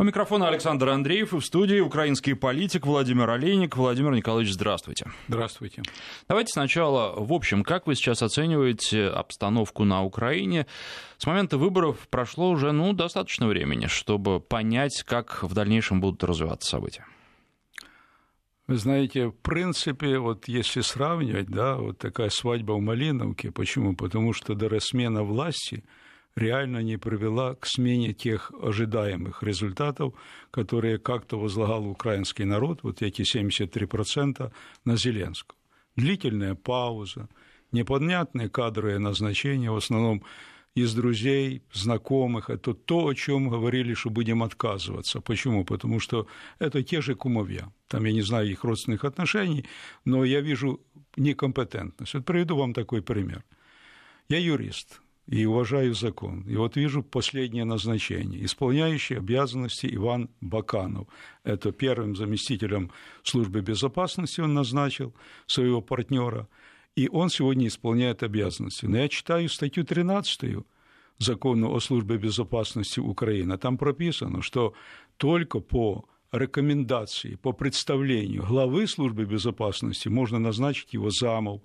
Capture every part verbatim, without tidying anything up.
У микрофона Александр Андреев, и в студии украинский политик Владимир Олейник. Владимир Николаевич, здравствуйте. Здравствуйте. Давайте сначала, в общем, как вы сейчас оцениваете обстановку на Украине? С момента выборов прошло уже, ну, достаточно времени, чтобы понять, как в дальнейшем будут развиваться события. Вы знаете, в принципе, вот если сравнивать, да, вот такая свадьба в Малиновке. Почему? Потому что дорасмена власти реально не привела к смене тех ожидаемых результатов, которые как-то возлагал украинский народ, вот эти семьдесят три процента на Зеленского. Длительная пауза, непонятные кадровые назначения, в основном из друзей, знакомых. Это то, о чем говорили, что будем отказываться. Почему? Потому что это те же кумовья. Там я не знаю их родственных отношений, но я вижу некомпетентность. Вот приведу вам такой пример. Я юрист и уважаю закон. И вот вижу последнее назначение. Исполняющий обязанности Иван Баканов. Это первым заместителем службы безопасности он назначил своего партнера. И он сегодня исполняет обязанности. Но я читаю статью тринадцатую Закона о службе безопасности Украины. Там прописано, что только по рекомендации, по представлению главы службы безопасности можно назначить его замов,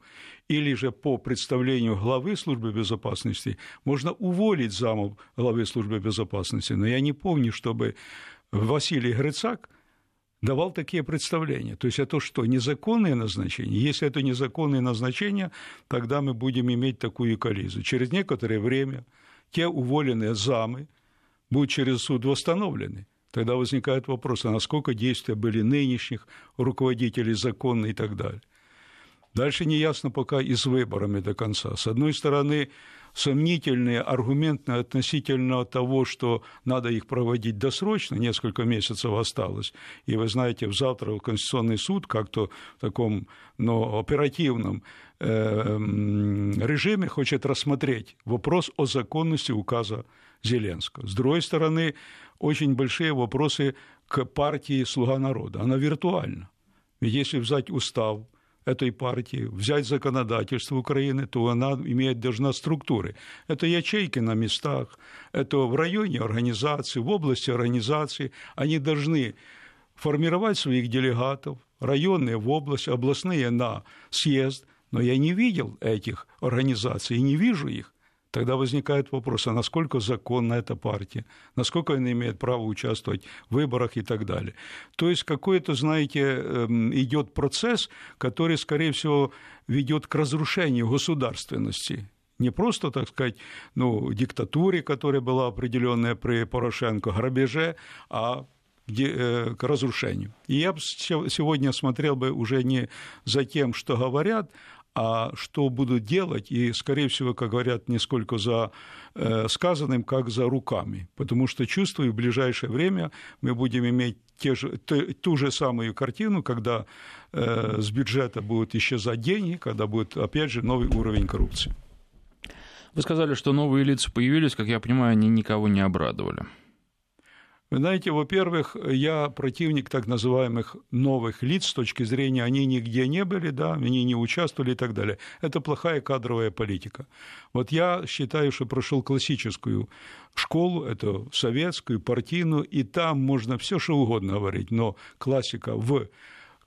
или же по представлению главы службы безопасности можно уволить замов главы службы безопасности. Но я не помню, чтобы Василий Грицак давал такие представления. То есть это что, незаконные назначения? Если это незаконные назначения, тогда мы будем иметь такую коллизию. Через некоторое время те уволенные замы будут через суд восстановлены. Тогда возникает вопрос, а насколько действия были нынешних руководителей законны и так далее. Дальше неясно пока и с выборами до конца. С одной стороны, сомнительные аргументы относительно того, что надо их проводить досрочно, несколько месяцев осталось. И вы знаете, завтра Конституционный суд как-то в таком, ну, оперативном режиме хочет рассмотреть вопрос о законности указа Зеленского. С другой стороны, очень большие вопросы к партии «Слуга народа». Она виртуальна. Ведь если взять устав этой партии, взять законодательство Украины, то она имеет должна структуры. Это ячейки на местах, это в районе организации, в области организации. Они должны формировать своих делегатов, районные в область, областные на съезд. Но я не видел этих организаций и не вижу их. Тогда возникает вопрос, а насколько законна эта партия, насколько она имеет право участвовать в выборах и так далее. То есть какой-то, знаете, идет процесс, который, скорее всего, ведет к разрушению государственности. Не просто, так сказать, ну, диктатуре, которая была определенная при Порошенко, грабеже, а к разрушению. И я сегодня смотрел бы уже не за тем, что говорят, а что будут делать, и, скорее всего, как говорят, не сколько за э, сказанным, как за руками. Потому что, чувствую, в ближайшее время мы будем иметь те же, те, ту же самую картину, когда э, с бюджета будут исчезать деньги, когда будет, опять же, новый уровень коррупции. Вы сказали, что новые лица появились, как я понимаю, они никого не обрадовали. Вы знаете, во-первых, я противник так называемых новых лиц с точки зрения, они нигде не были, да, они не участвовали и так далее. Это плохая кадровая политика. Вот я считаю, что прошел классическую школу, это советскую, партийную, и там можно все что угодно говорить, но классика в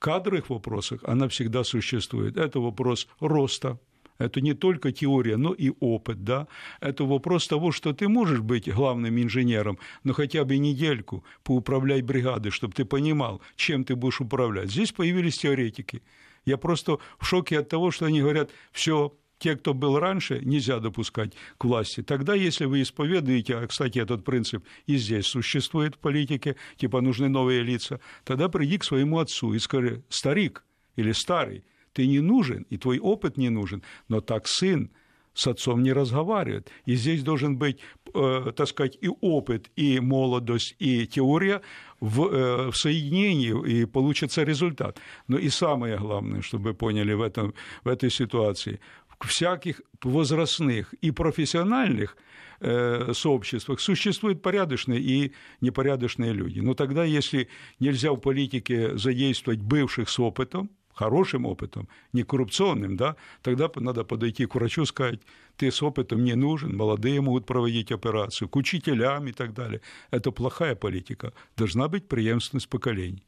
кадровых вопросах, она всегда существует. Это вопрос роста. Это не только теория, но и опыт, да. Это вопрос того, что ты можешь быть главным инженером, но хотя бы недельку поуправляй бригадой, чтобы ты понимал, чем ты будешь управлять. Здесь появились теоретики. Я просто в шоке от того, что они говорят, все, те, кто был раньше, нельзя допускать к власти. Тогда, если вы исповедуете, а, кстати, этот принцип и здесь существует в политике, типа нужны новые лица, тогда приди к своему отцу и скажи, старик или старый, ты не нужен, и твой опыт не нужен, но так сын с отцом не разговаривает. И здесь должен быть, э, так сказать, и опыт, и молодость, и теория в, э, в соединении, и получится результат. Но и самое главное, чтобы вы поняли в, этом, в этой ситуации, всяких возрастных и профессиональных э, сообществах существуют порядочные и непорядочные люди. Но тогда, если нельзя в политике задействовать бывших с опытом, хорошим опытом, не коррупционным, да, тогда надо подойти к врачу и сказать, ты с опытом не нужен, молодые могут проводить операцию, к учителям и так далее. Это плохая политика. Должна быть преемственность поколений.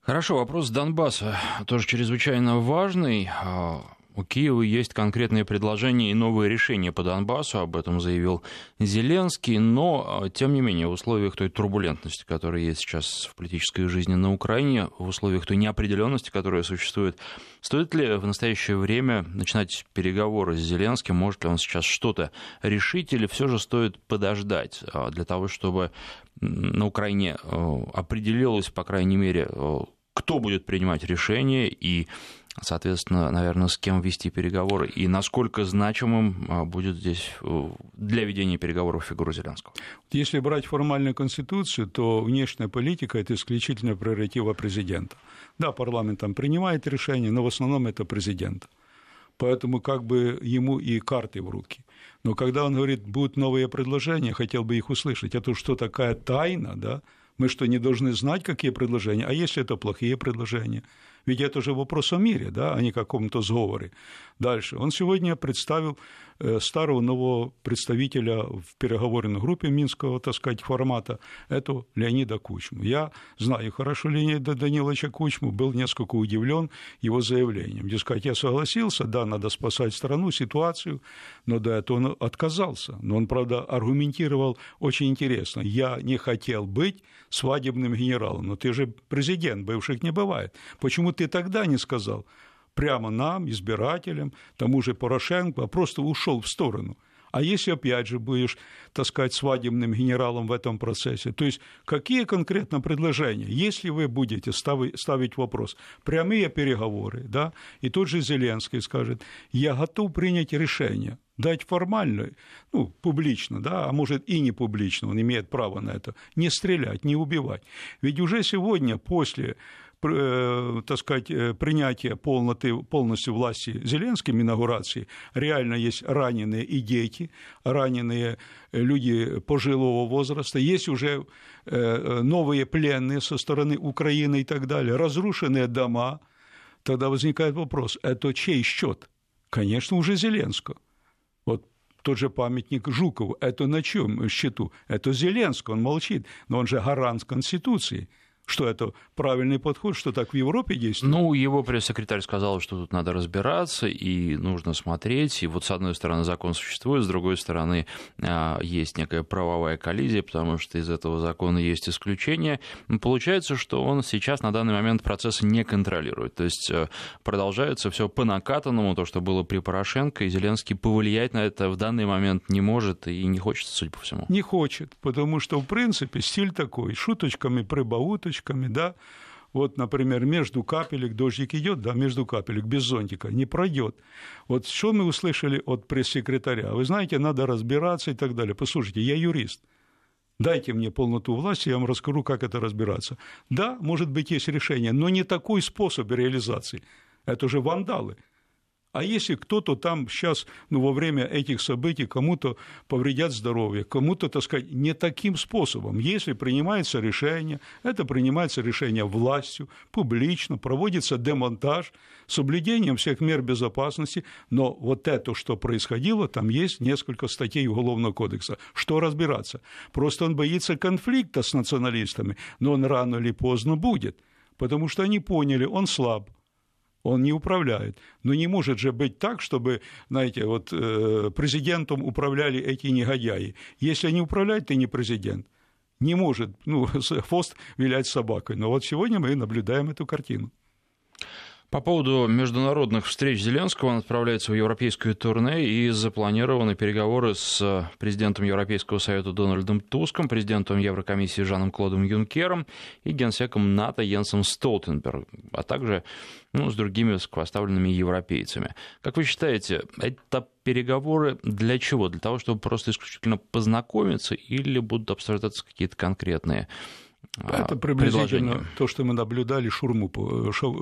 Хорошо, вопрос Донбасса тоже чрезвычайно важный. У Киева есть конкретные предложения и новые решения по Донбассу, об этом заявил Зеленский, но, тем не менее, в условиях той турбулентности, которая есть сейчас в политической жизни на Украине, в условиях той неопределенности, которая существует, стоит ли в настоящее время начинать переговоры с Зеленским, может ли он сейчас что-то решить, или все же стоит подождать для того, чтобы на Украине определилось, по крайней мере, кто будет принимать решение и, соответственно, наверное, с кем вести переговоры и насколько значимым будет здесь для ведения переговоров фигура Зеленского? Если брать формальную конституцию, то внешняя политика – это исключительно прерогатива президента. Да, парламент там принимает решения, но в основном это президент. Поэтому как бы ему и карты в руки. Но когда он говорит, будут новые предложения, хотел бы их услышать. Это что, такая тайна, да? Мы что, не должны знать, какие предложения? А если это плохие предложения? Ведь это же вопрос о мире, да, а не каком-то сговоре. Дальше. Он сегодня представил старого нового представителя в переговорной группе минского, так сказать, формата, это Леонида Кучму. Я знаю хорошо Леонида Даниловича Кучму, был несколько удивлен его заявлением. Дескать, я согласился, да, надо спасать страну, ситуацию, но до этого он отказался. Но он, правда, аргументировал очень интересно. Я не хотел быть свадебным генералом, но ты же президент, бывших не бывает. Почему ты тогда не сказал? Прямо нам, избирателям, тому же Порошенко, а просто ушел в сторону. А если опять же будешь, так сказать, свадебным генералом в этом процессе? То есть, какие конкретно предложения, если вы будете ставить вопрос? Прямые переговоры, да? И тут же Зеленский скажет, я готов принять решение, дать формально, ну, публично, да, а может и не публично, он имеет право на это, не стрелять, не убивать. Ведь уже сегодня после... так сказать, принятие полностью власти Зеленским, инаугурации, реально есть раненые и дети, раненые люди пожилого возраста, есть уже новые пленные со стороны Украины и так далее, разрушенные дома. Тогда возникает вопрос, это чей счет? Конечно, уже Зеленского. Вот тот же памятник Жукову, это на чьем счету? Это Зеленский, он молчит, но он же гарант Конституции. Что это правильный подход, что так в Европе действует? Ну, его пресс-секретарь сказал, что тут надо разбираться и нужно смотреть. И вот с одной стороны закон существует, с другой стороны есть некая правовая коллизия, потому что из этого закона есть исключения. Получается, что он сейчас на данный момент процесс не контролирует. То есть продолжается все по накатанному, то, что было при Порошенко, и Зеленский повлиять на это в данный момент не может и не хочет, судя по всему. Не хочет, потому что, в принципе, стиль такой, шуточками, прибауточками. Да? Вот, например, между капелек дождик идет, да, между капелек без зонтика не пройдет. Вот что мы услышали от пресс-секретаря? Вы знаете, надо разбираться и так далее. Послушайте, я юрист. Дайте мне полноту власти, я вам расскажу, как это разбираться. Да, может быть, есть решение, но не такой способ реализации. Это же вандалы. А если кто-то там сейчас, ну, во время этих событий кому-то повредят здоровье, кому-то, так сказать, не таким способом. Если принимается решение, это принимается решение властью, публично, проводится демонтаж с соблюдением всех мер безопасности. Но вот это, что происходило, там есть несколько статей Уголовного кодекса. Что разбираться? Просто он боится конфликта с националистами, но он рано или поздно будет, потому что они поняли, он слаб. Он не управляет. Но не может же быть так, чтобы, знаете, вот президентом управляли эти негодяи. Если они управляют, ты не президент. Не может, ну, хвост вилять собакой. Но вот сегодня мы наблюдаем эту картину. По поводу международных встреч Зеленского, он отправляется в европейское турне и запланированы переговоры с президентом Европейского Союза Дональдом Туском, президентом Еврокомиссии Жаном-Клодом Юнкером и генсеком НАТО Йенсом Столтенбергом, а также, ну, с другими высокопоставленными европейцами. Как вы считаете, это переговоры для чего? Для того, чтобы просто исключительно познакомиться или будут обсуждаться какие-то конкретные Это приблизительно то, что мы наблюдали, шурму,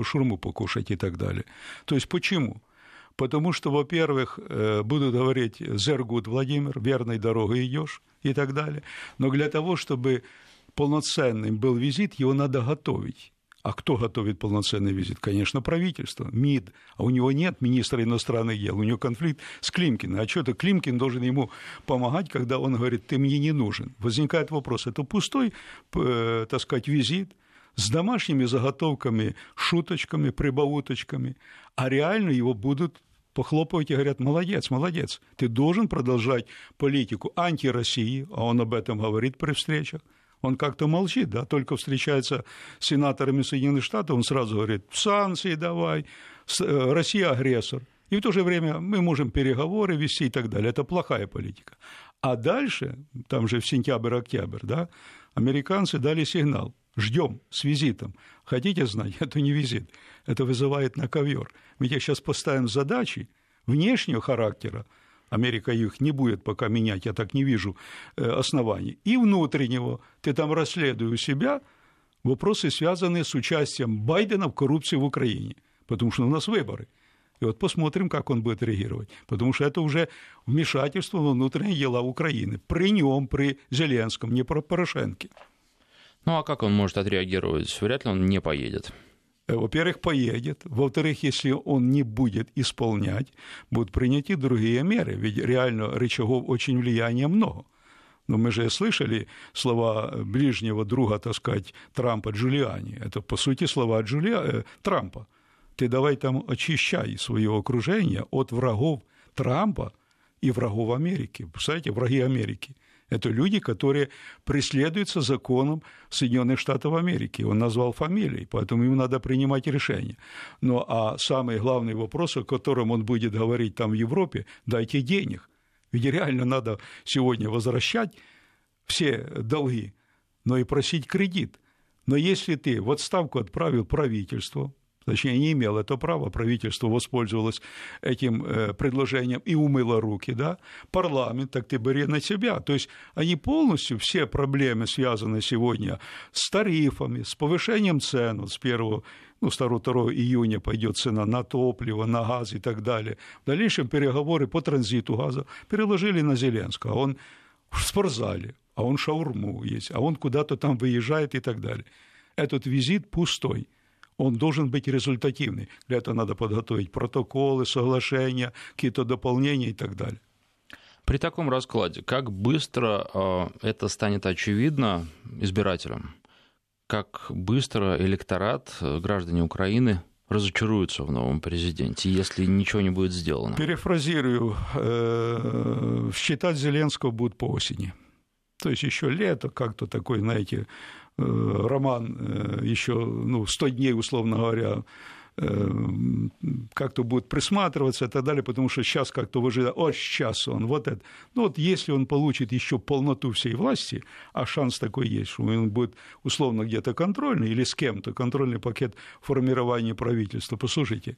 шурму покушать и так далее. То есть почему? Потому что, во-первых, будут говорить «Зергут, Владимир, верной дорогой идешь» и так далее. Но для того, чтобы полноценным был визит, его надо готовить. А кто готовит полноценный визит? Конечно, правительство, МИД. А у него нет министра иностранных дел, у него конфликт с Климкиным. А что это Климкин должен ему помогать, когда он говорит, ты мне не нужен? Возникает вопрос, это пустой, так сказать, визит с домашними заготовками, шуточками, прибауточками, а реально его будут похлопывать и говорят, молодец, молодец, ты должен продолжать политику анти-России, а он об этом говорит при встречах. Он как-то молчит, да, только встречается с сенаторами Соединенных Штатов, он сразу говорит, санкции давай, Россия агрессор. И в то же время мы можем переговоры вести и так далее. Это плохая политика. А дальше, там же в сентябрь-октябрь, да, американцы дали сигнал, ждем с визитом. Хотите знать, это не визит, это вызывает на ковер. Мы тебе сейчас поставим задачи внешнего характера, Америка их не будет пока менять, я так не вижу оснований. И внутреннего, ты там расследуй у себя вопросы, связанные с участием Байдена в коррупции в Украине, потому что у нас выборы. И вот посмотрим, как он будет реагировать, потому что это уже вмешательство во внутренние дела Украины. При нем, при Зеленском, не про Порошенке. Ну а как он может отреагировать? Вряд ли он не поедет. Во-первых, поедет. Во-вторых, если он не будет исполнять, будут приняты другие меры. Ведь реально рычагов очень влияния много. Но мы же слышали слова ближнего друга, так сказать, Трампа Джулиани. Это, по сути, слова Джули... Трампа. Ты давай там очищай свое окружение от врагов Трампа и врагов Америки. Представляете, враги Америки. Это люди, которые преследуются законом Соединенных Штатов Америки. Он назвал фамилии, поэтому им надо принимать решение. Ну, а самый главный вопрос, о котором он будет говорить там в Европе, дайте денег. Ведь реально надо сегодня возвращать все долги, но и просить кредит. Но если ты в отставку отправил правительство, точнее, не имел это право, правительство воспользовалось этим э, предложением и умыло руки, да, парламент, так ты бери на себя. То есть они полностью, все проблемы связаны сегодня с тарифами, с повышением цен, вот с первого, ну, с второго июня пойдет цена на топливо, на газ и так далее. В дальнейшем переговоры по транзиту газа переложили на Зеленского, он в спортзале, а он шаурму есть, а он куда-то там выезжает и так далее. Этот визит пустой. Он должен быть результативный. Для этого надо подготовить протоколы, соглашения, какие-то дополнения и так далее. При таком раскладе, как быстро это станет очевидно избирателям? Как быстро электорат, граждане Украины разочаруются в новом президенте, если ничего не будет сделано? Перефразирую, считать Зеленского будут по осени. То есть еще лето, как-то такой, знаете, роман еще, ну, сто дней, условно говоря, как-то будет присматриваться и так далее, потому что сейчас как-то выжидает, о, сейчас он, вот это. Ну, вот если он получит еще полноту всей власти, а шанс такой есть, что он будет, условно, где-то контрольный или с кем-то, контрольный пакет формирования правительства, послушайте,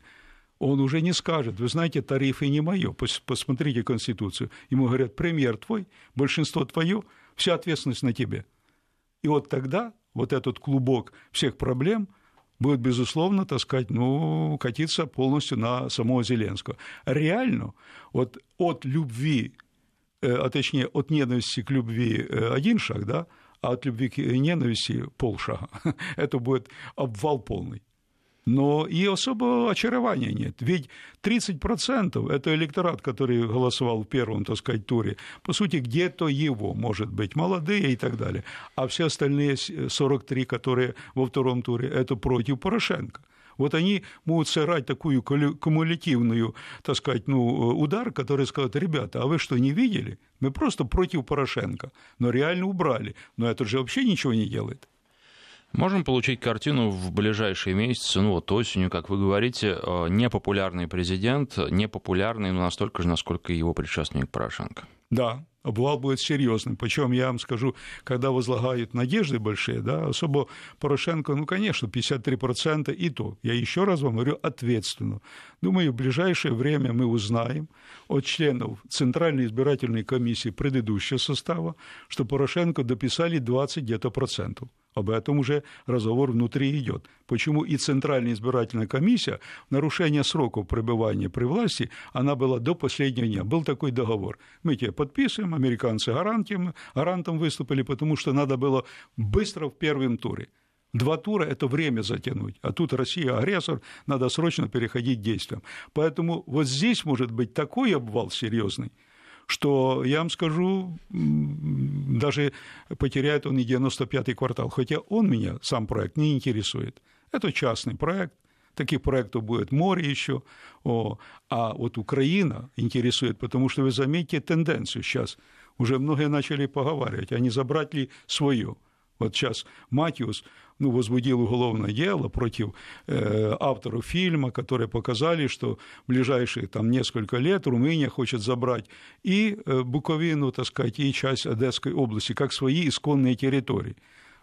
он уже не скажет, вы знаете, тарифы не моё, посмотрите Конституцию. Ему говорят, премьер твой, большинство твое, вся ответственность на тебе. И вот тогда вот этот клубок всех проблем будет, безусловно, так сказать, ну, катиться полностью на самого Зеленского. Реально, вот от любви, а точнее от ненависти к любви один шаг, да, а от любви к ненависти полшага. Это будет обвал полный. Но и особого очарования нет. Ведь тридцать процентов это электорат, который голосовал в первом, так сказать, туре. По сути, где-то его, может быть, молодые и так далее. А все остальные сорок три, которые во втором туре, это против Порошенко. Вот они могут сыграть такую кумулятивную, так сказать, ну, удар, который скажет, ребята, а вы что, не видели? Мы просто против Порошенко. Но реально убрали. Но это же вообще ничего не делает. Можем получить картину в ближайшие месяцы, ну вот осенью, как вы говорите, непопулярный президент, непопулярный, но настолько же, насколько и его предшественник Порошенко. Да, обвал будет серьезным. Причем я вам скажу, когда возлагают надежды большие, да, особо Порошенко, ну, конечно, пятьдесят три процента и то. Я еще раз вам говорю ответственно. Думаю, в ближайшее время мы узнаем от членов Центральной избирательной комиссии предыдущего состава, что Порошенко дописали двадцать где-то процентов. Об этом уже разговор внутри идет. Почему и Центральная избирательная комиссия, нарушение сроков пребывания при власти, она была до последнего дня. Был такой договор. Мы тебе подписываем, американцы гарантом, гарантом выступили, потому что надо было быстро в первом туре. Два тура – это время затянуть, а тут Россия агрессор, надо срочно переходить к действиям. Поэтому вот здесь может быть такой обвал серьезный, что, я вам скажу, даже потеряет он и девяносто пятый квартал, хотя он меня, сам проект, не интересует. Это частный проект, таких проектов будет море еще, о, а вот Украина интересует, потому что вы заметите тенденцию сейчас, уже многие начали поговаривать, а не забрать ли свою. Вот сейчас Матиус ну, возбудил уголовное дело против э, авторов фильма, которые показали, что в ближайшие там, несколько лет Румыния хочет забрать и э, Буковину, так сказать, и часть Одесской области, как свои исконные территории.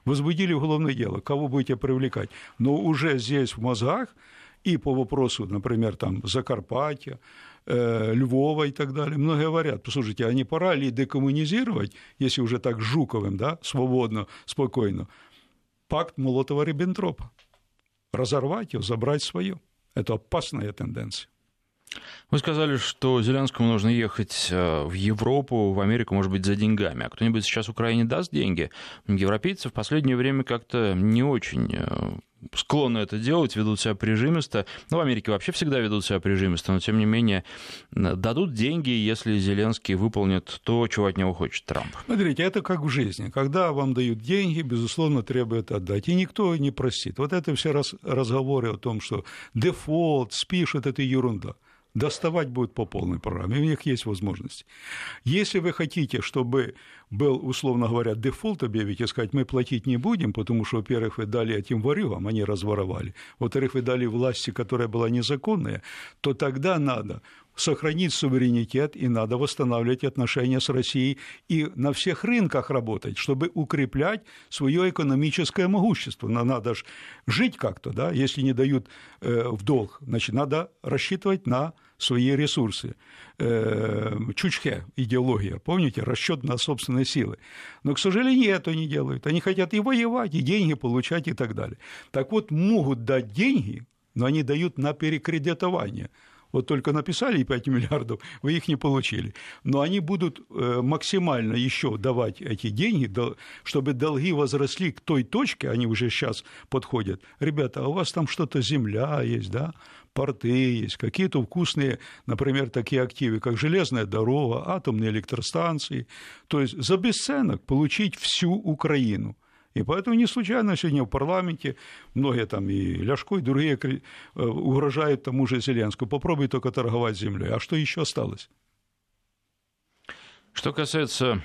Возбудили уголовное дело, кого будете привлекать. Но уже здесь в мозгах и по вопросу, например, там, Закарпатья, Львова и так далее. Многие говорят, послушайте, а не пора ли декоммунизировать, если уже так с Жуковым, да, свободно, спокойно, пакт Молотова-Риббентропа? Разорвать его, забрать свое. Это опасная тенденция. Вы сказали, что Зеленскому нужно ехать в Европу, в Америку, может быть, за деньгами. А кто-нибудь сейчас Украине даст деньги? Европейцы в последнее время как-то не очень склонны это делать, ведут себя прижимисто. Ну, в Америке вообще всегда ведут себя прижимисто, но, тем не менее, дадут деньги, если Зеленский выполнит то, чего от него хочет Трамп. Смотрите, это как в жизни. Когда вам дают деньги, безусловно, требуют отдать, и никто не простит. Вот это все раз, разговоры о том, что дефолт, спишут, это ерунда. Доставать будет по полной программе, у них есть возможности. Если вы хотите, чтобы был, условно говоря, дефолт объявить и сказать, мы платить не будем, потому что, во-первых, вы дали этим ворюгам, они разворовали, во-вторых, вы дали власти, которая была незаконная, то тогда надо сохранить суверенитет и надо восстанавливать отношения с Россией и на всех рынках работать, чтобы укреплять свое экономическое могущество. Но надо же жить как-то, да? Если не дают э, в долг, значит, надо рассчитывать на свои ресурсы. Э, чучхе, идеология, помните, расчет на собственные силы. Но, к сожалению, это не делают. Они хотят и воевать, и деньги получать, и так далее. Так вот, могут дать деньги, но они дают на перекредитование. Вот только написали пять миллиардов, вы их не получили. Но они будут максимально еще давать эти деньги, чтобы долги возросли к той точке, они уже сейчас подходят. Ребята, а у вас там что-то земля есть, да? Порты есть, какие-то вкусные, например, такие активы, как железная дорога, атомные электростанции. То есть за бесценок получить всю Украину. И поэтому не случайно сегодня в парламенте многие там и Ляшко, и другие угрожают тому же Зеленскому. Попробуй только торговать землей. А что еще осталось? Что касается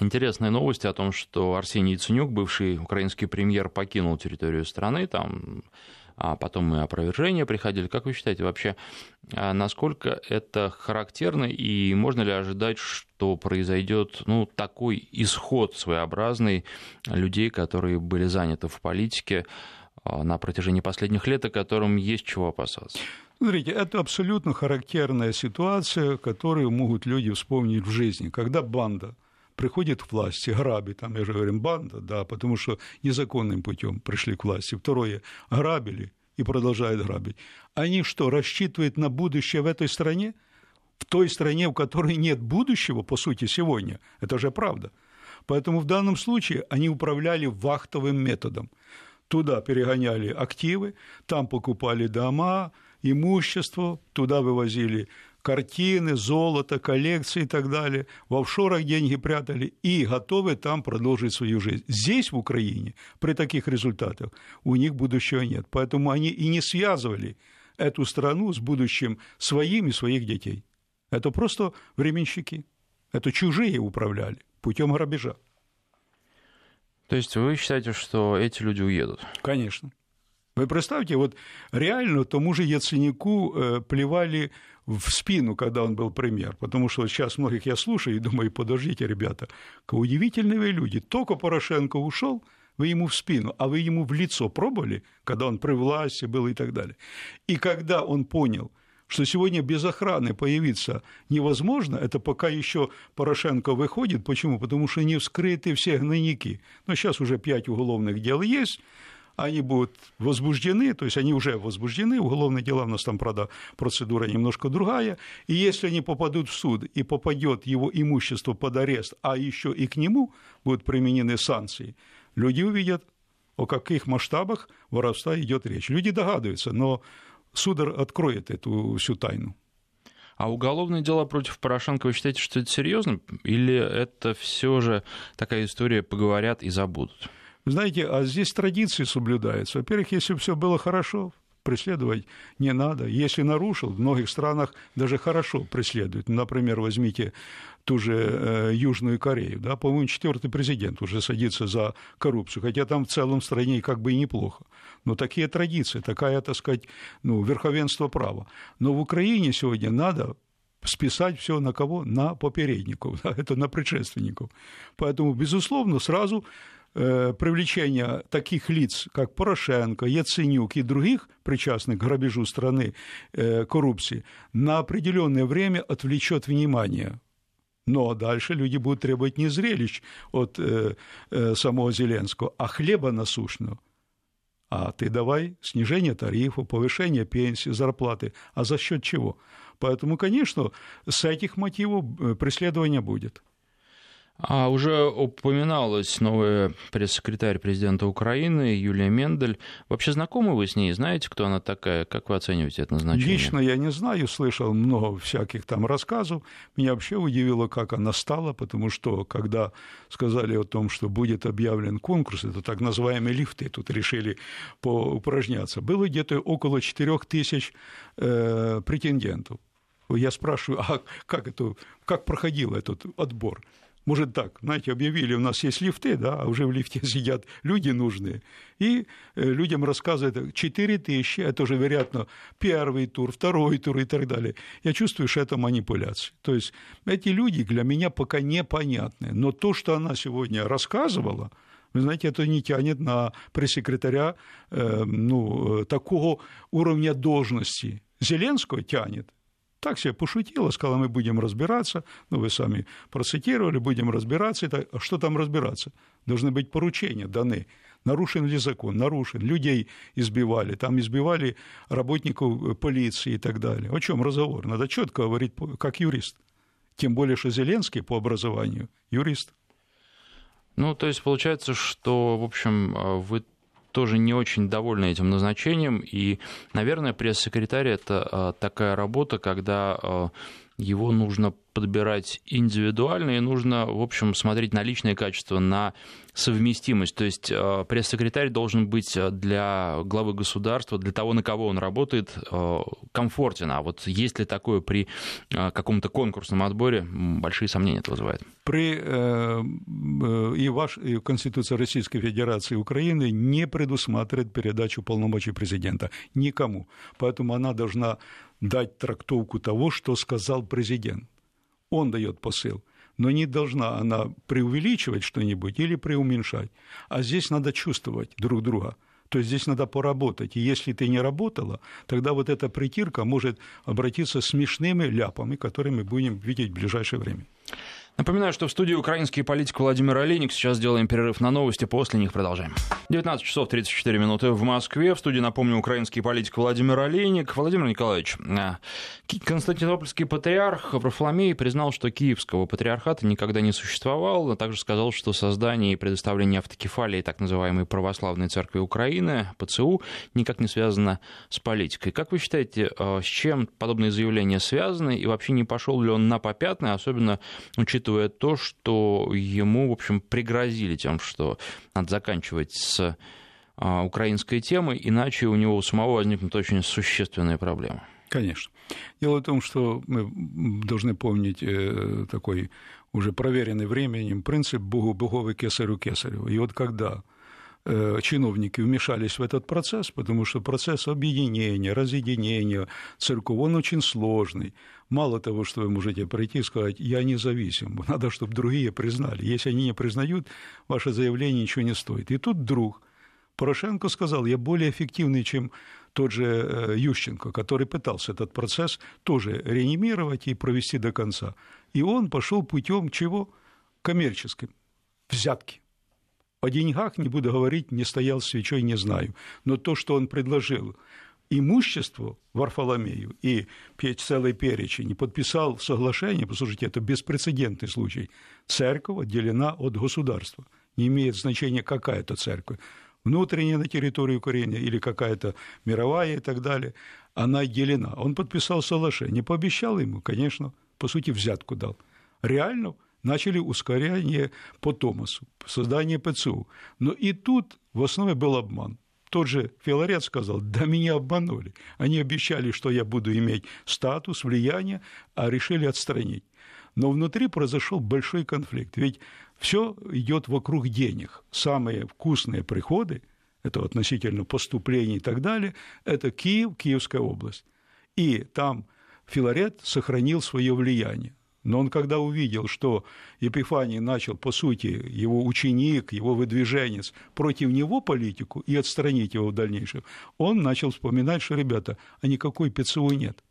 интересной новости о том, что Арсений Яценюк, бывший украинский премьер, покинул территорию страны, там, а потом мы опровержения приходили. Как вы считаете вообще, насколько это характерно и можно ли ожидать, что произойдет ну, такой исход своеобразный людей, которые были заняты в политике на протяжении последних лет, и которым есть чего опасаться? Смотрите, это абсолютно характерная ситуация, которую могут люди вспомнить в жизни, когда банда приходит к власти, грабит, там, я же говорю, банда, да, потому что незаконным путем пришли к власти. Второе, грабили и продолжают грабить. Они что, рассчитывают на будущее в этой стране? В той стране, в которой нет будущего, по сути, сегодня. Это же правда. Поэтому в данном случае они управляли вахтовым методом. Туда перегоняли активы, там покупали дома, имущество, туда вывозили картины, золото, коллекции и так далее, в офшорах деньги прятали и готовы там продолжить свою жизнь. Здесь, в Украине, при таких результатах у них будущего нет. Поэтому они и не связывали эту страну с будущим своим и своих детей. Это просто временщики. Это чужие управляли путем грабежа. То есть вы считаете, что эти люди уедут? Конечно. Вы представьте, вот реально тому же Яценюку плевали в спину, когда он был премьер, потому что сейчас многих я слушаю и думаю, подождите, ребята, удивительные вы люди, только Порошенко ушел, вы ему в спину, а вы ему в лицо пробовали, когда он при власти был и так далее. И когда он понял, что сегодня без охраны появиться невозможно, это пока еще Порошенко выходит, почему? Потому что не вскрыты все гнойники, но сейчас уже пять уголовных дел есть, они будут возбуждены, то есть они уже возбуждены, уголовные дела у нас там, правда, процедура немножко другая, и если они попадут в суд и попадет его имущество под арест, а еще и к нему будут применены санкции, люди увидят, о каких масштабах воровства идет речь. Люди догадываются, но суд откроет эту всю тайну. А уголовные дела против Порошенко, вы считаете, что это серьезно? Или это все же такая история, поговорят и забудут? Знаете, а здесь традиции соблюдаются. Во-первых, если все было хорошо, преследовать не надо. Если нарушил, в многих странах даже хорошо преследуют. Например, возьмите ту же Южную Корею. Да? По-моему, четвертый президент уже садится за коррупцию. Хотя там в целом в стране как бы и неплохо. Но такие традиции, такая, так сказать, ну, верховенство права. Но в Украине сегодня надо списать все на кого? На попередников. Да? Это на предшественников. Поэтому, безусловно, сразу привлечение таких лиц, как Порошенко, Яценюк и других, причастных к грабежу страны, коррупции, на определенное время отвлечет внимание. Но дальше люди будут требовать не зрелищ от самого Зеленского, а хлеба насущного. А ты давай снижение тарифов, повышение пенсии, зарплаты. А за счет чего? Поэтому, конечно, с этих мотивов преследование будет. А уже упоминалась новая пресс-секретарь президента Украины Юлия Мендель. Вообще знакомы вы с ней? Знаете, кто она такая? Как вы оцениваете это назначение? Лично я не знаю. Слышал много всяких там рассказов. Меня вообще удивило, как она стала, потому что, когда сказали о том, что будет объявлен конкурс, это так называемые лифты, тут решили поупражняться, было где-то около четырех тысяч э, претендентов. Я спрашиваю, а как, это, как проходил этот отбор? Может так, знаете, объявили, у нас есть лифты, да, а уже в лифте сидят люди нужные. И людям рассказывают, четыре тысячи, это уже, вероятно, первый тур, второй тур и так далее. Я чувствую, что это манипуляция. То есть эти люди для меня пока непонятны. Но то, что она сегодня рассказывала, вы знаете, это не тянет на пресс-секретаря э, ну, такого уровня должности. Зеленского тянет. Так себе пошутила, сказала, мы будем разбираться, ну, вы сами процитировали, будем разбираться. И так, а что там разбираться? Должны быть поручения даны. Нарушен ли закон? Нарушен. Людей избивали, там избивали работников полиции и так далее. О чем разговор? Надо четко говорить, как юрист. Тем более, что Зеленский по образованию юрист. Ну, то есть, получается, что, в общем, вы тоже не очень довольны этим назначением, и, наверное, пресс-секретарь – это такая работа, когда его нужно подбирать индивидуально, и нужно, в общем, смотреть на личные качества, на совместимость. То есть пресс-секретарь должен быть для главы государства, для того, на кого он работает, комфортен. А вот есть ли такое при каком-то конкурсном отборе, большие сомнения это вызывает. При и ваш и Конституция Российской Федерации Украины не предусматривает передачу полномочий президента никому. Поэтому она должна дать трактовку того, что сказал президент. Он дает посыл, но не должна она преувеличивать что-нибудь или преуменьшать. А здесь надо чувствовать друг друга. То есть здесь надо поработать. И если ты не работала, тогда вот эта притирка может обратиться смешными ляпами, которые мы будем видеть в ближайшее время. Напоминаю, что в студии украинский политик Владимир Олейник. Сейчас делаем перерыв на новости, после них продолжаем. девятнадцать часов тридцать четыре минуты в Москве. В студии, напомню, украинский политик Владимир Олейник. Владимир Николаевич, Константинопольский патриарх Варфоломей признал, что Киевского патриархата никогда не существовало, а также сказал, что создание и предоставление автокефалии так называемой Православной Церкви Украины, ПЦУ, никак не связано с политикой. Как вы считаете, с чем подобные заявления связаны, и вообще не пошел ли он на попятное, особенно учитывая то, что ему, в общем, пригрозили тем, что надо заканчивать с а, украинской темой, иначе у него у самого возникнут очень существенные проблемы. Конечно. Дело в том, что мы должны помнить э, такой уже проверенный временем принцип «Богу Богове, кесарю кесарю». И вот когда чиновники вмешались в этот процесс, потому что процесс объединения, разъединения церков, он очень сложный. Мало того, что вы можете прийти и сказать, я независим, надо, чтобы другие признали. Если они не признают, ваше заявление ничего не стоит. И тут вдруг Порошенко сказал, я более эффективный, чем тот же Ющенко, который пытался этот процесс тоже реанимировать и провести до конца. И он пошел путем чего? Коммерческим. Взятки. О деньгах не буду говорить, не стоял свечой, не знаю. Но то, что он предложил имущество Варфоломею и целый перечень, и подписал соглашение, послушайте, это беспрецедентный случай. Церковь отделена от государства. Не имеет значения, какая это церковь. внутренняя на территории Украины или какая-то мировая и так далее, она делена. Он подписал соглашение, пообещал ему, конечно, по сути, взятку дал. Реально начали ускорение по Томосу, создание ПЦУ. Но и тут в основе был обман. Тот же Филарет сказал: да меня обманули. Они обещали, что я буду иметь статус, влияние, а решили отстранить. Но внутри произошел большой конфликт, ведь все идет вокруг денег. Самые вкусные приходы, это относительно поступлений и так далее, это Киев, Киевская область. И там Филарет сохранил свое влияние. Но он, когда увидел, что Епифаний начал, по сути, его ученик, его выдвиженец, против него политику и отстранить его в дальнейшем, он начал вспоминать, что, ребята, а никакой ПЦУ нет.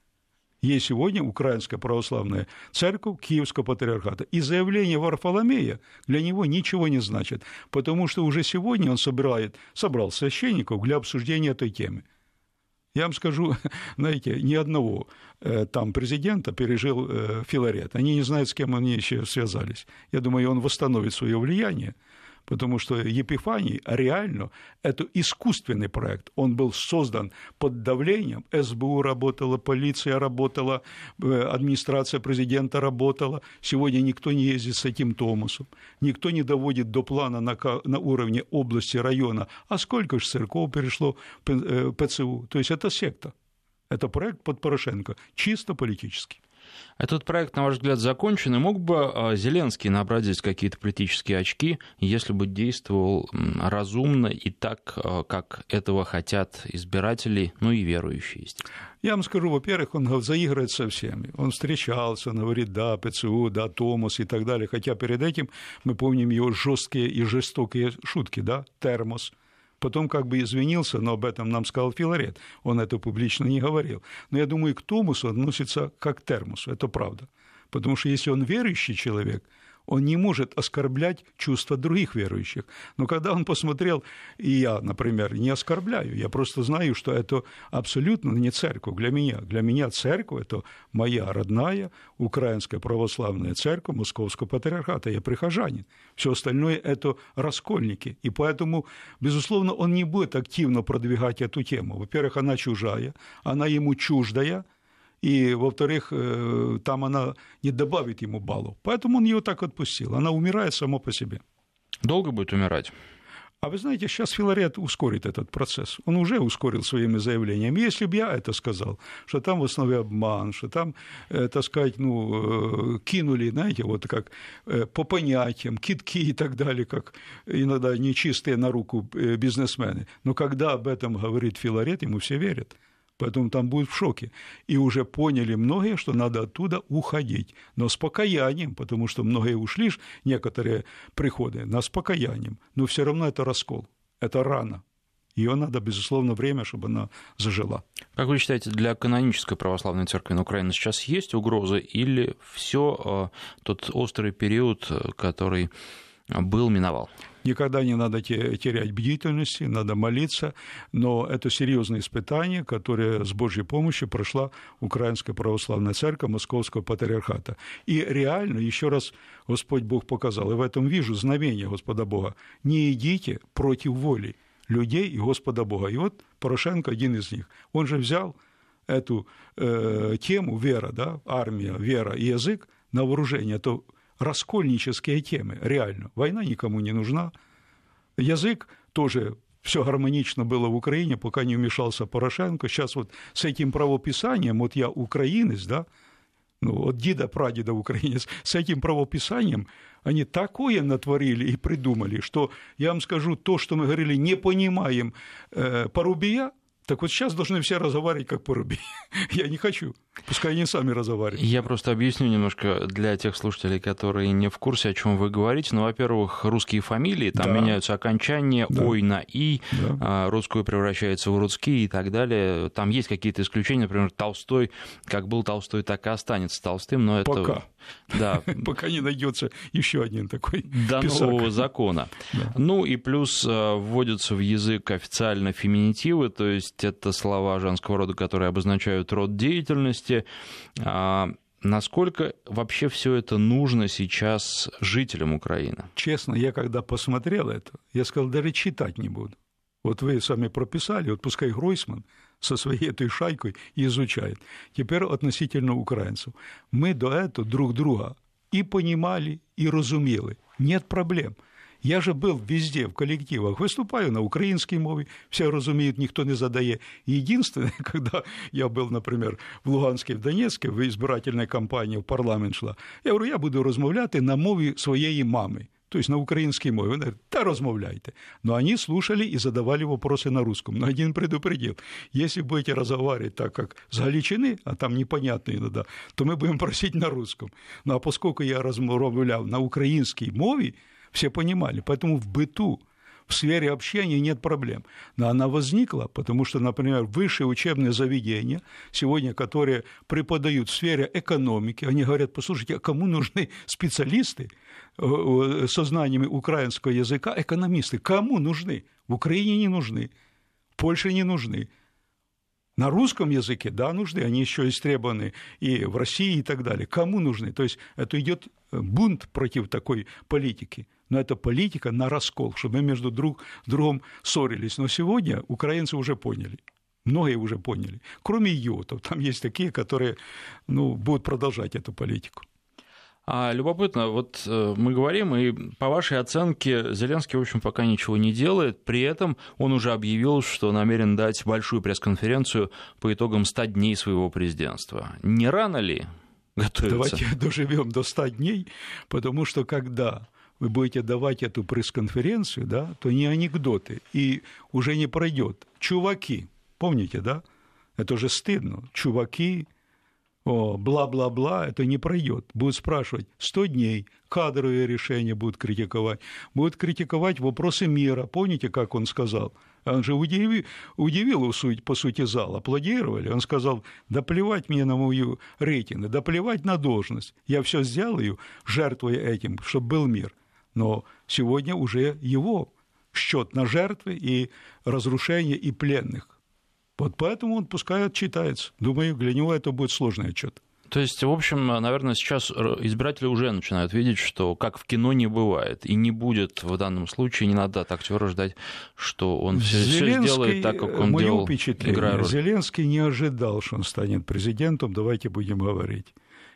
Есть сегодня Украинская Православная Церковь Киевского Патриархата. И заявление Варфоломея для него ничего не значит, потому что уже сегодня он собирает, собрал священников для обсуждения этой темы. Я вам скажу, знаете, ни одного там президента пережил Филарет. Они не знают, с кем они еще связались. Я думаю, он восстановит свое влияние, потому что Епифаний реально это искусственный проект. Он был создан под давлением. СБУ работала, полиция работала, администрация президента работала. Сегодня никто не ездит с этим Томосом, никто не доводит до плана на, на уровне области, района. А сколько же церков перешло в ПЦУ? То есть это секта. Это проект под Порошенко, чисто политический. Этот проект, на ваш взгляд, закончен, и мог бы Зеленский набрать здесь какие-то политические очки, если бы действовал разумно и так, как этого хотят избиратели, ну и верующие есть? Я вам скажу, во-первых, он заигрывает со всеми. Он встречался, он говорит, да, ПЦУ, да, Томос и так далее, хотя перед этим мы помним его жесткие и жестокие шутки, да, термос. Потом как бы извинился, но об этом нам сказал Филарет. Он это публично не говорил. Но я думаю, к Томосу относится как к термосу. Это правда. Потому что если он верующий человек, он не может оскорблять чувства других верующих. Но когда он посмотрел, и я, например, не оскорбляю, я просто знаю, что это абсолютно не церковь для меня. Для меня церковь – это моя родная Украинская Православная Церковь Московского Патриархата, я прихожанин. Все остальное – это раскольники. И поэтому, безусловно, он не будет активно продвигать эту тему. Во-первых, она чужая, она ему чуждая. И, во-вторых, там она не добавит ему баллов. Поэтому он ее так отпустил. Она умирает сама по себе. Долго будет умирать? А вы знаете, сейчас Филарет ускорит этот процесс. Он уже ускорил своими заявлениями. Если бы я это сказал, что там в основе обман, что там, так сказать, ну, кинули, знаете, вот как по понятиям, кидки и так далее, как иногда нечистые на руку бизнесмены. Но когда об этом говорит Филарет, ему все верят. Поэтому там будут в шоке. И уже поняли многие, что надо оттуда уходить. Но с покаянием, потому что многие ушли, некоторые приходы, но с покаянием. Но все равно это раскол, это рана. Ее надо, безусловно, время, чтобы она зажила. Как вы считаете, для канонической православной церкви на Украине сейчас есть угроза? Или все тот острый период, который был, миновал? Никогда не надо терять бдительности, надо молиться, но это серьезное испытание, которое с Божьей помощью прошла Украинская Православная Церковь Московского Патриархата. И реально, еще раз, Господь Бог показал, и в этом вижу знамение Господа Бога, не идите против воли людей и Господа Бога. И вот Порошенко один из них, он же взял эту э, тему вера, да, армия, вера и язык на вооружение, это раскольнические темы, реально. Война никому не нужна. Язык тоже все гармонично было в Украине, пока не вмешался Порошенко. Сейчас вот с этим правописанием, вот я украинец, да, ну, вот деда-прадеда украинец, с этим правописанием они такое натворили и придумали, что, я вам скажу, то, что мы говорили, не понимаем э, Порубия, так вот сейчас должны все разговаривать, как Порубий. Я не хочу. Пускай они сами разговаривают. Я просто объясню немножко для тех слушателей, которые не в курсе, о чем вы говорите. Ну, во-первых, русские фамилии, там да. меняются окончания, да. ой на и, да. русскую превращается в русский и так далее. Там есть какие-то исключения, например, Толстой, как был Толстой, так и останется Толстым, но это... Пока. Да. Пока не найдется еще один такой до писак. Нового закона. Да. Ну и плюс вводятся в язык официально феминитивы, то есть это слова женского рода, которые обозначают род деятельности. Насколько вообще все это нужно сейчас жителям Украины? Честно, я когда посмотрел это, я сказал, даже читать не буду. Вот вы сами прописали, вот пускай Гройсман со своей этой шайкой и изучает. Теперь относительно украинцев. Мы до этого друг друга и понимали, и разумели. Нет проблем. Я же был везде, в коллективах, выступаю на украинской мове, все разумеют, никто не задает. Единственное, когда я был, например, в Луганске, в Донецке, в избирательной кампании, в парламент шла, я говорю, я буду размовляти на мові своєї мами. То есть на украинской мове. Они говорят, да, размовляйте. Но они слушали и задавали вопросы на русском. Но один предупредил. Если будете разговаривать так, как с Галичины, а там непонятно иногда, то мы будем просить на русском. Ну, а поскольку я размовлял на украинской мове, все понимали. Поэтому в быту, в сфере общения нет проблем. Но она возникла, потому что, например, высшие учебные заведения, сегодня которые преподают в сфере экономики, они говорят, послушайте, а кому нужны специалисты со знаниями украинского языка, экономисты? Кому нужны? В Украине не нужны, в Польше не нужны. На русском языке, да, нужны, они еще истребованы и в России и так далее. Кому нужны? То есть это идет бунт против такой политики. Но это политика на раскол, чтобы мы между друг другом ссорились. Но сегодня украинцы уже поняли. Многие уже поняли. Кроме идиотов. Там есть такие, которые, ну, будут продолжать эту политику. А, любопытно, вот э, мы говорим, и по вашей оценке Зеленский, в общем, пока ничего не делает. При этом он уже объявил, что намерен дать большую пресс-конференцию по итогам ста дней своего президентства. Не рано ли готовиться? Давайте доживем до ста дней, потому что когда вы будете давать эту пресс-конференцию, да, то не анекдоты, и уже не пройдет. Чуваки, помните, да? Это уже стыдно. Чуваки, о, бла-бла-бла, это не пройдет. Будут спрашивать сто дней, кадровые решения будут критиковать, будут критиковать вопросы мира. Помните, как он сказал? Он же удивил, удивил по сути, зал, аплодировали. Он сказал, да плевать мне на мою рейтинг, да плевать на должность. Я все сделаю, жертвуя этим, чтобы был мир. Но сегодня уже его счет на жертвы и разрушение и пленных. Вот поэтому он пускай отчитается. Думаю, для него это будет сложный отчет. То есть, в общем, наверное, сейчас избиратели уже начинают видеть, что как в кино не бывает. И не будет в данном случае, не надо от актера ждать, что он все, все сделает так, как он делал. Мое впечатление, Зеленский не ожидал, что он станет президентом, давайте будем говорить.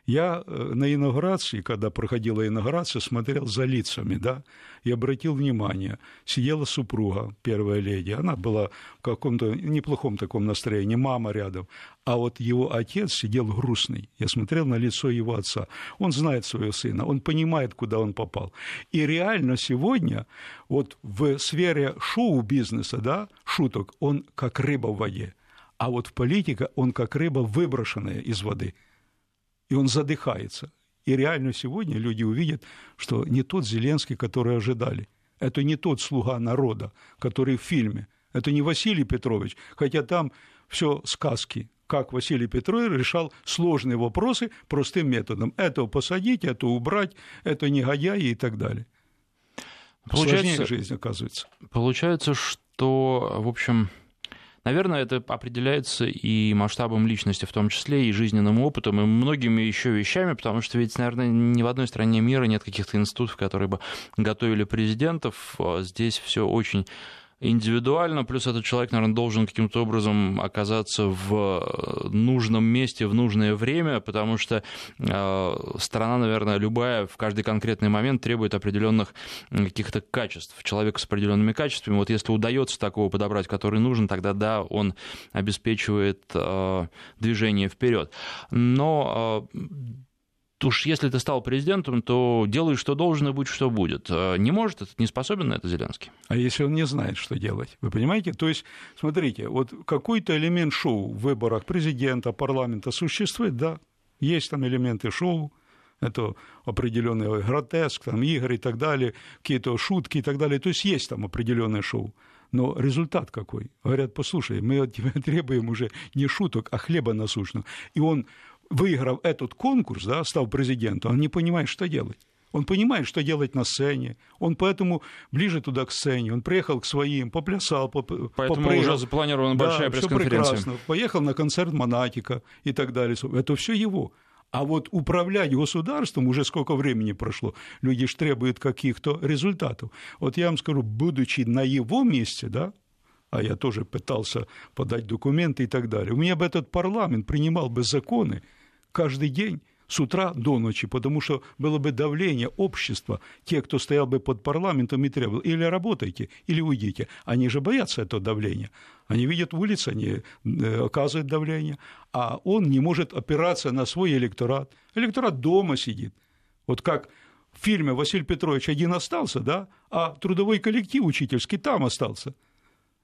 Я на инаугурации, когда проходила инаугурация, смотрел за лицами, да, и обратил внимание, сидела супруга, первая леди, она была в каком-то неплохом таком настроении, мама рядом, а вот его отец сидел грустный, я смотрел на лицо его отца, он знает своего сына, он понимает, куда он попал, и реально сегодня вот в сфере шоу-бизнеса, да, шуток, он как рыба в воде, а вот в политике он как рыба, выброшенная из воды. И он задыхается. И реально сегодня люди увидят, что не тот Зеленский, который ожидали. Это не тот слуга народа, который в фильме. Это не Василий Петрович. Хотя там все сказки. Как Василий Петрович решал сложные вопросы простым методом. Это посадить, это убрать, это негодяи и так далее. Сложнее жизнь, оказывается. Получается, что, в общем... Наверное, это определяется и масштабом личности, в том числе, и жизненным опытом, и многими еще вещами, потому что ведь, наверное, ни в одной стране мира нет каких-то институтов, которые бы готовили президентов. Здесь все очень индивидуально, плюс этот человек, наверное, должен каким-то образом оказаться в нужном месте в нужное время, потому что э, страна, наверное, любая в каждый конкретный момент требует определенных каких-то качеств, человека с определенными качествами. Вот если удается такого подобрать, который нужен, тогда да, он обеспечивает э, движение вперед. Но э, уж если ты стал президентом, то делай, что должен, и будь, что будет. Не может, это не способен на это Зеленский. А если он не знает, что делать? Вы понимаете? То есть, смотрите, вот какой-то элемент шоу в выборах президента, парламента существует, да. Есть там элементы шоу, это определенный гротеск, там игры и так далее, какие-то шутки и так далее. То есть, есть там определенное шоу. Но результат какой? Говорят, послушай, мы от тебя требуем уже не шуток, а хлеба насущного. И он... выиграв этот конкурс, да, став президентом, он не понимает, что делать. Он понимает, что делать на сцене. Он поэтому ближе туда к сцене. Он приехал к своим, поплясал, попрыгал. Поэтому уже запланирована большая да, пресс-конференция. Все прекрасно. Поехал на концерт Монатика и так далее. Это все его. А вот управлять государством, уже сколько времени прошло, люди ж требуют каких-то результатов. Вот я вам скажу, будучи на его месте, да, а я тоже пытался подать документы и так далее. У меня бы этот парламент принимал бы законы каждый день, с утра до ночи, потому что было бы давление общества, те, кто стоял бы под парламентом и требовал, или работайте, или уйдите. Они же боятся этого давления. Они видят улицы, они оказывают давление, а он не может опираться на свой электорат. Электорат дома сидит. Вот как в фильме «Василий Петрович один остался», да, а трудовой коллектив учительский там остался.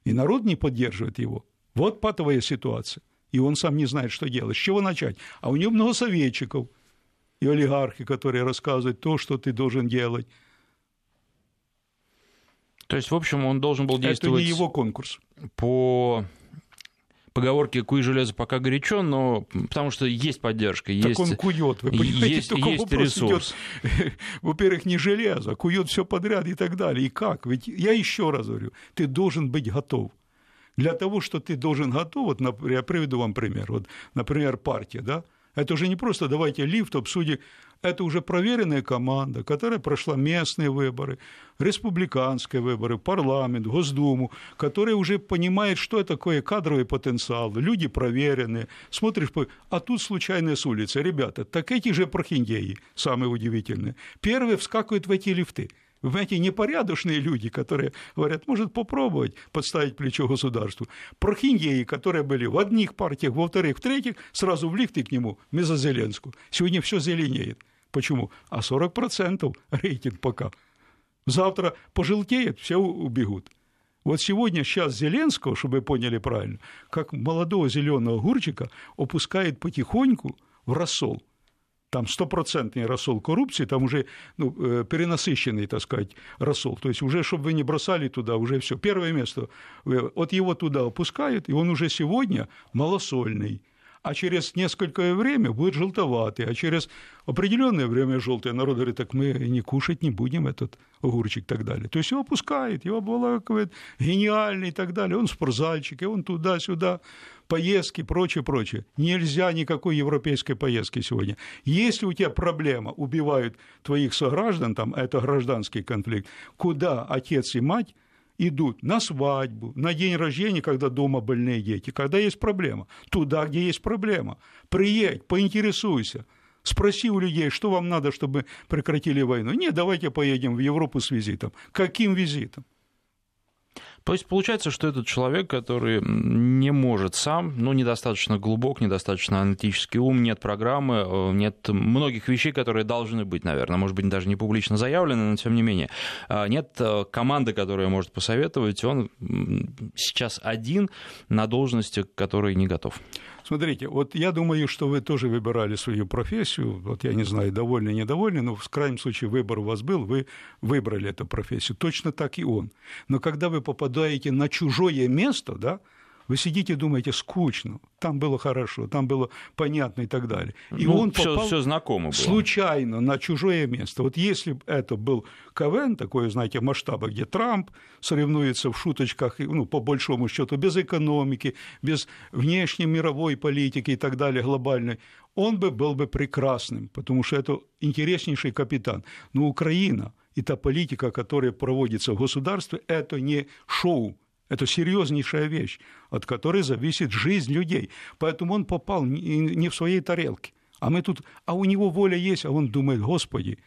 И народ не поддерживает его. Вот патовая ситуация. И он сам не знает, что делать, с чего начать. А у него много советчиков и олигархи, которые рассказывают то, что ты должен делать. То есть, в общем, он должен был действовать... Это не его конкурс. По поговорке «куй железо, пока горячо», но потому что есть поддержка, есть... Так он кует, вы понимаете, есть, только есть вопрос ресурс. Идет, во-первых, не железо, кует все подряд и так далее. И как? Ведь я еще раз говорю, ты должен быть готов. Для того, что ты должен готов, вот, я приведу вам пример, вот, например, партия, да, это уже не просто давайте лифт обсудим, это уже проверенная команда, которая прошла местные выборы, республиканские выборы, парламент, Госдуму, которая уже понимает, что такое кадровый потенциал, люди проверенные, смотришь, а тут случайные с улицы, ребята, так эти же прохиндеи, самые удивительные, первые вскакивают в эти лифты. Вы понимаете, непорядочные люди, которые говорят, может попробовать подставить плечо государству. Прохиндеи, которые были в одних партиях, во вторых, в третьих, сразу в лифты к нему, мезозеленскую. Сегодня все зеленеет. Почему? А сорок процентов рейтинг пока. Завтра пожелтеет, все убегут. Вот сегодня, сейчас Зеленского, чтобы вы поняли правильно, как молодого зеленого огурчика опускает потихоньку в рассол. Там стопроцентный рассол коррупции, там уже ну, перенасыщенный, так сказать, рассол. То есть уже, чтобы вы не бросали туда, уже все. Первое место. Вот его туда опускают, и он уже сегодня малосольный. А через несколько время будет желтоватый. А через определенное время желтый. Народ говорит, так мы не кушать не будем этот огурчик и так далее. То есть его опускают, его обволакивают, гениальный и так далее. Он спортзальчик, и он туда-сюда. Поездки, прочее, прочее. Нельзя никакой европейской поездки сегодня. Если у тебя проблема, убивают твоих сограждан, там, это гражданский конфликт, куда отец и мать идут? На свадьбу, на день рождения, когда дома больные дети, когда есть проблема. Туда, где есть проблема. Приедь, поинтересуйся. Спроси у людей, что вам надо, чтобы прекратили войну. Нет, давайте поедем в Европу с визитом. Каким визитом? То есть получается, что этот человек, который не может сам, ну, недостаточно глубок, недостаточно аналитический ум, нет программы, нет многих вещей, которые должны быть, наверное, может быть, даже не публично заявлены, но тем не менее. Нет команды, которая может посоветовать, он сейчас один на должности, к которой не готов. Смотрите, вот я думаю, что вы тоже выбирали свою профессию, вот я не знаю, довольны, недовольны, но в крайнем случае выбор у вас был, вы выбрали эту профессию, точно так и он. Но когда вы попадаете на чужое место, да, вы сидите и думаете, скучно, там было хорошо, там было понятно и так далее. И ну, он всё, попал всё знакомо было. Случайно на чужое место. Вот если бы это был КВН, такое, знаете, масштаба, где Трамп соревнуется в шуточках, ну, по большому счету, без экономики, без внешней мировой политики и так далее, глобальной, он бы был бы прекрасным, потому что это интереснейший капитан. Но Украина и та политика, которая проводится в государстве, это не шоу. Это серьезнейшая вещь, от которой зависит жизнь людей. Поэтому он попал не в своей тарелке. А мы тут, а у него воля есть, а он думает, Господи,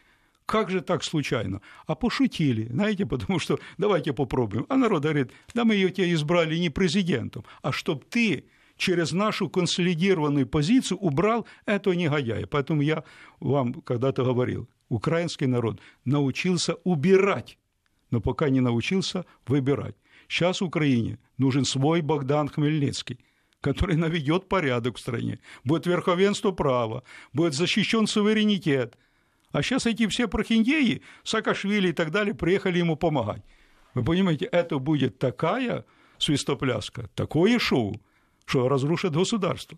как же так случайно? А пошутили, знаете, потому что давайте попробуем. А народ говорит, да мы ее тебя избрали не президентом, а чтобы ты через нашу консолидированную позицию убрал этого негодяя. Поэтому я вам когда-то говорил, украинский народ научился убирать, но пока не научился выбирать. Сейчас Украине нужен свой Богдан Хмельницкий, который наведет порядок в стране. Будет верховенство права, будет защищен суверенитет. А сейчас эти все прохиндеи, Саакашвили и так далее, приехали ему помогать. Вы понимаете, это будет такая свистопляска, такое шоу, что разрушит государство.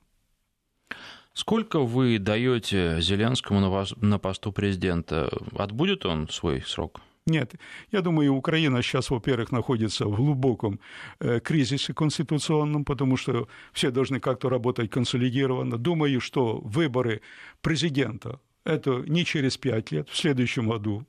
Сколько вы даете Зеленскому на, вас, на посту президента? Отбудет он свой срок? Нет, я думаю, Украина сейчас, во-первых, находится в глубоком э, кризисе конституционном, потому что все должны как-то работать консолидированно. Думаю, что выборы президента – это не через пять лет, в следующем году,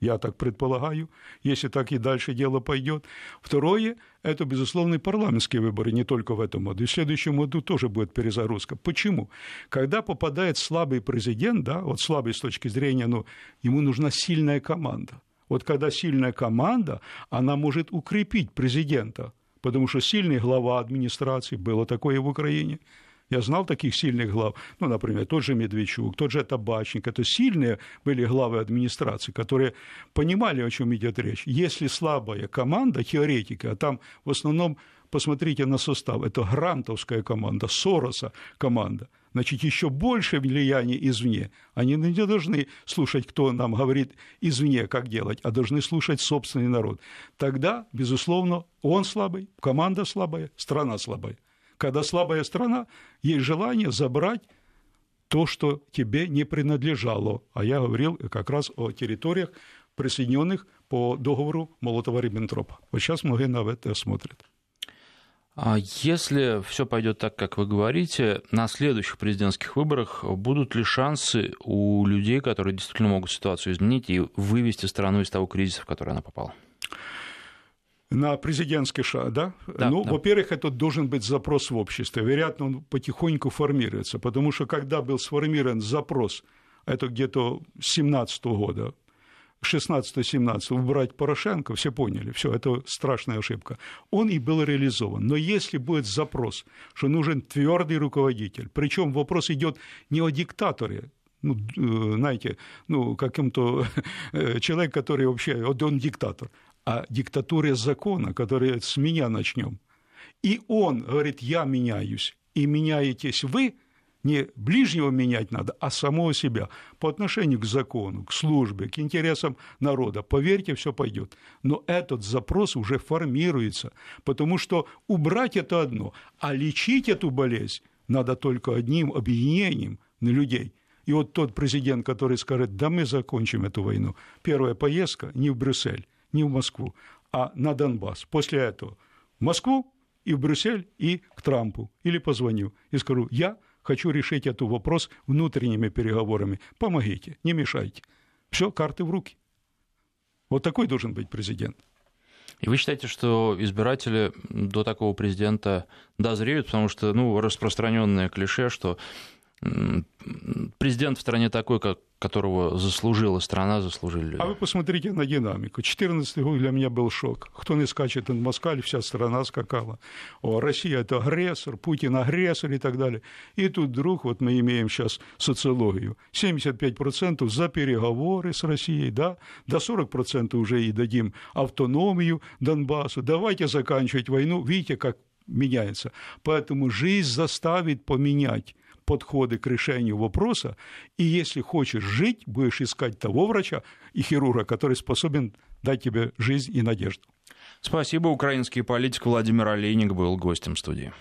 Я так предполагаю, если так и дальше дело пойдет. Второе, это, безусловно, парламентские выборы, не только в этом году. И в следующем году тоже будет перезагрузка. Почему? Когда попадает слабый президент, да, вот слабый с точки зрения, ну, ему нужна сильная команда. Вот когда сильная команда, она может укрепить президента, потому что сильный глава администрации, было такое в Украине. Я знал таких сильных глав, ну, например, тот же Медведчук, тот же Табачник. Это сильные были главы администрации, которые понимали, о чем идет речь. Если слабая команда, теоретика, а там в основном, посмотрите на состав, это грантовская команда, Сороса команда, значит, еще больше влияния извне. Они не должны слушать, кто нам говорит извне, как делать, а должны слушать собственный народ. Тогда, безусловно, он слабый, команда слабая, страна слабая. Когда слабая страна, есть желание забрать то, что тебе не принадлежало. А я говорил как раз о территориях, присоединенных по договору Молотова-Риббентропа. Вот сейчас многие на это смотрят. Если все пойдет так, как вы говорите, на следующих президентских выборах будут ли шансы у людей, которые действительно могут ситуацию изменить и вывести страну из того кризиса, в который она попала? На президентский шаг, да? да ну, да. Во-первых, это должен быть запрос в обществе. Вероятно, он потихоньку формируется, потому что когда был сформирован запрос, это где-то семнадцатого года, шестнадцатого-семнадцатого, убрать Порошенко, все поняли, все, это страшная ошибка. Он и был реализован. Но если будет запрос, что нужен твердый руководитель, причем вопрос идет не о диктаторе, ну, знаете, ну, каким-то человек, который вообще, он диктатор, а диктатура закона, которая с меня начнем. И он говорит, я меняюсь, и меняетесь вы, не ближнего менять надо, а самого себя. По отношению к закону, к службе, к интересам народа, поверьте, все пойдет. Но этот запрос уже формируется, потому что убрать это одно, а лечить эту болезнь надо только одним объединением людей. И вот тот президент, который скажет, да мы закончим эту войну, первая поездка не в Брюссель, не в Москву, а на Донбасс. После этого в Москву и в Брюссель, и к Трампу. Или позвоню и скажу, я хочу решить этот вопрос внутренними переговорами. Помогите, не мешайте. Все, карты в руки. Вот такой должен быть президент. И вы считаете, что избиратели до такого президента дозреют, потому что, ну, распространенное клише, что президент в стране такой, как, которого заслужила страна, заслужили люди. А вы посмотрите на динамику. четырнадцатый год для меня был шок. Кто не скачет на москаль, вся страна скакала. О, Россия – это агрессор, Путин – агрессор и так далее. И тут вдруг, вот мы имеем сейчас социологию, семьдесят пять процентов за переговоры с Россией, да, до сорок процентов уже и дадим автономию Донбассу, давайте заканчивать войну. Видите, как меняется. Поэтому жизнь заставит поменять подходы к решению вопроса, и если хочешь жить, будешь искать того врача и хирурга, который способен дать тебе жизнь и надежду. Спасибо. Украинский политик Владимир Олейник был гостем студии.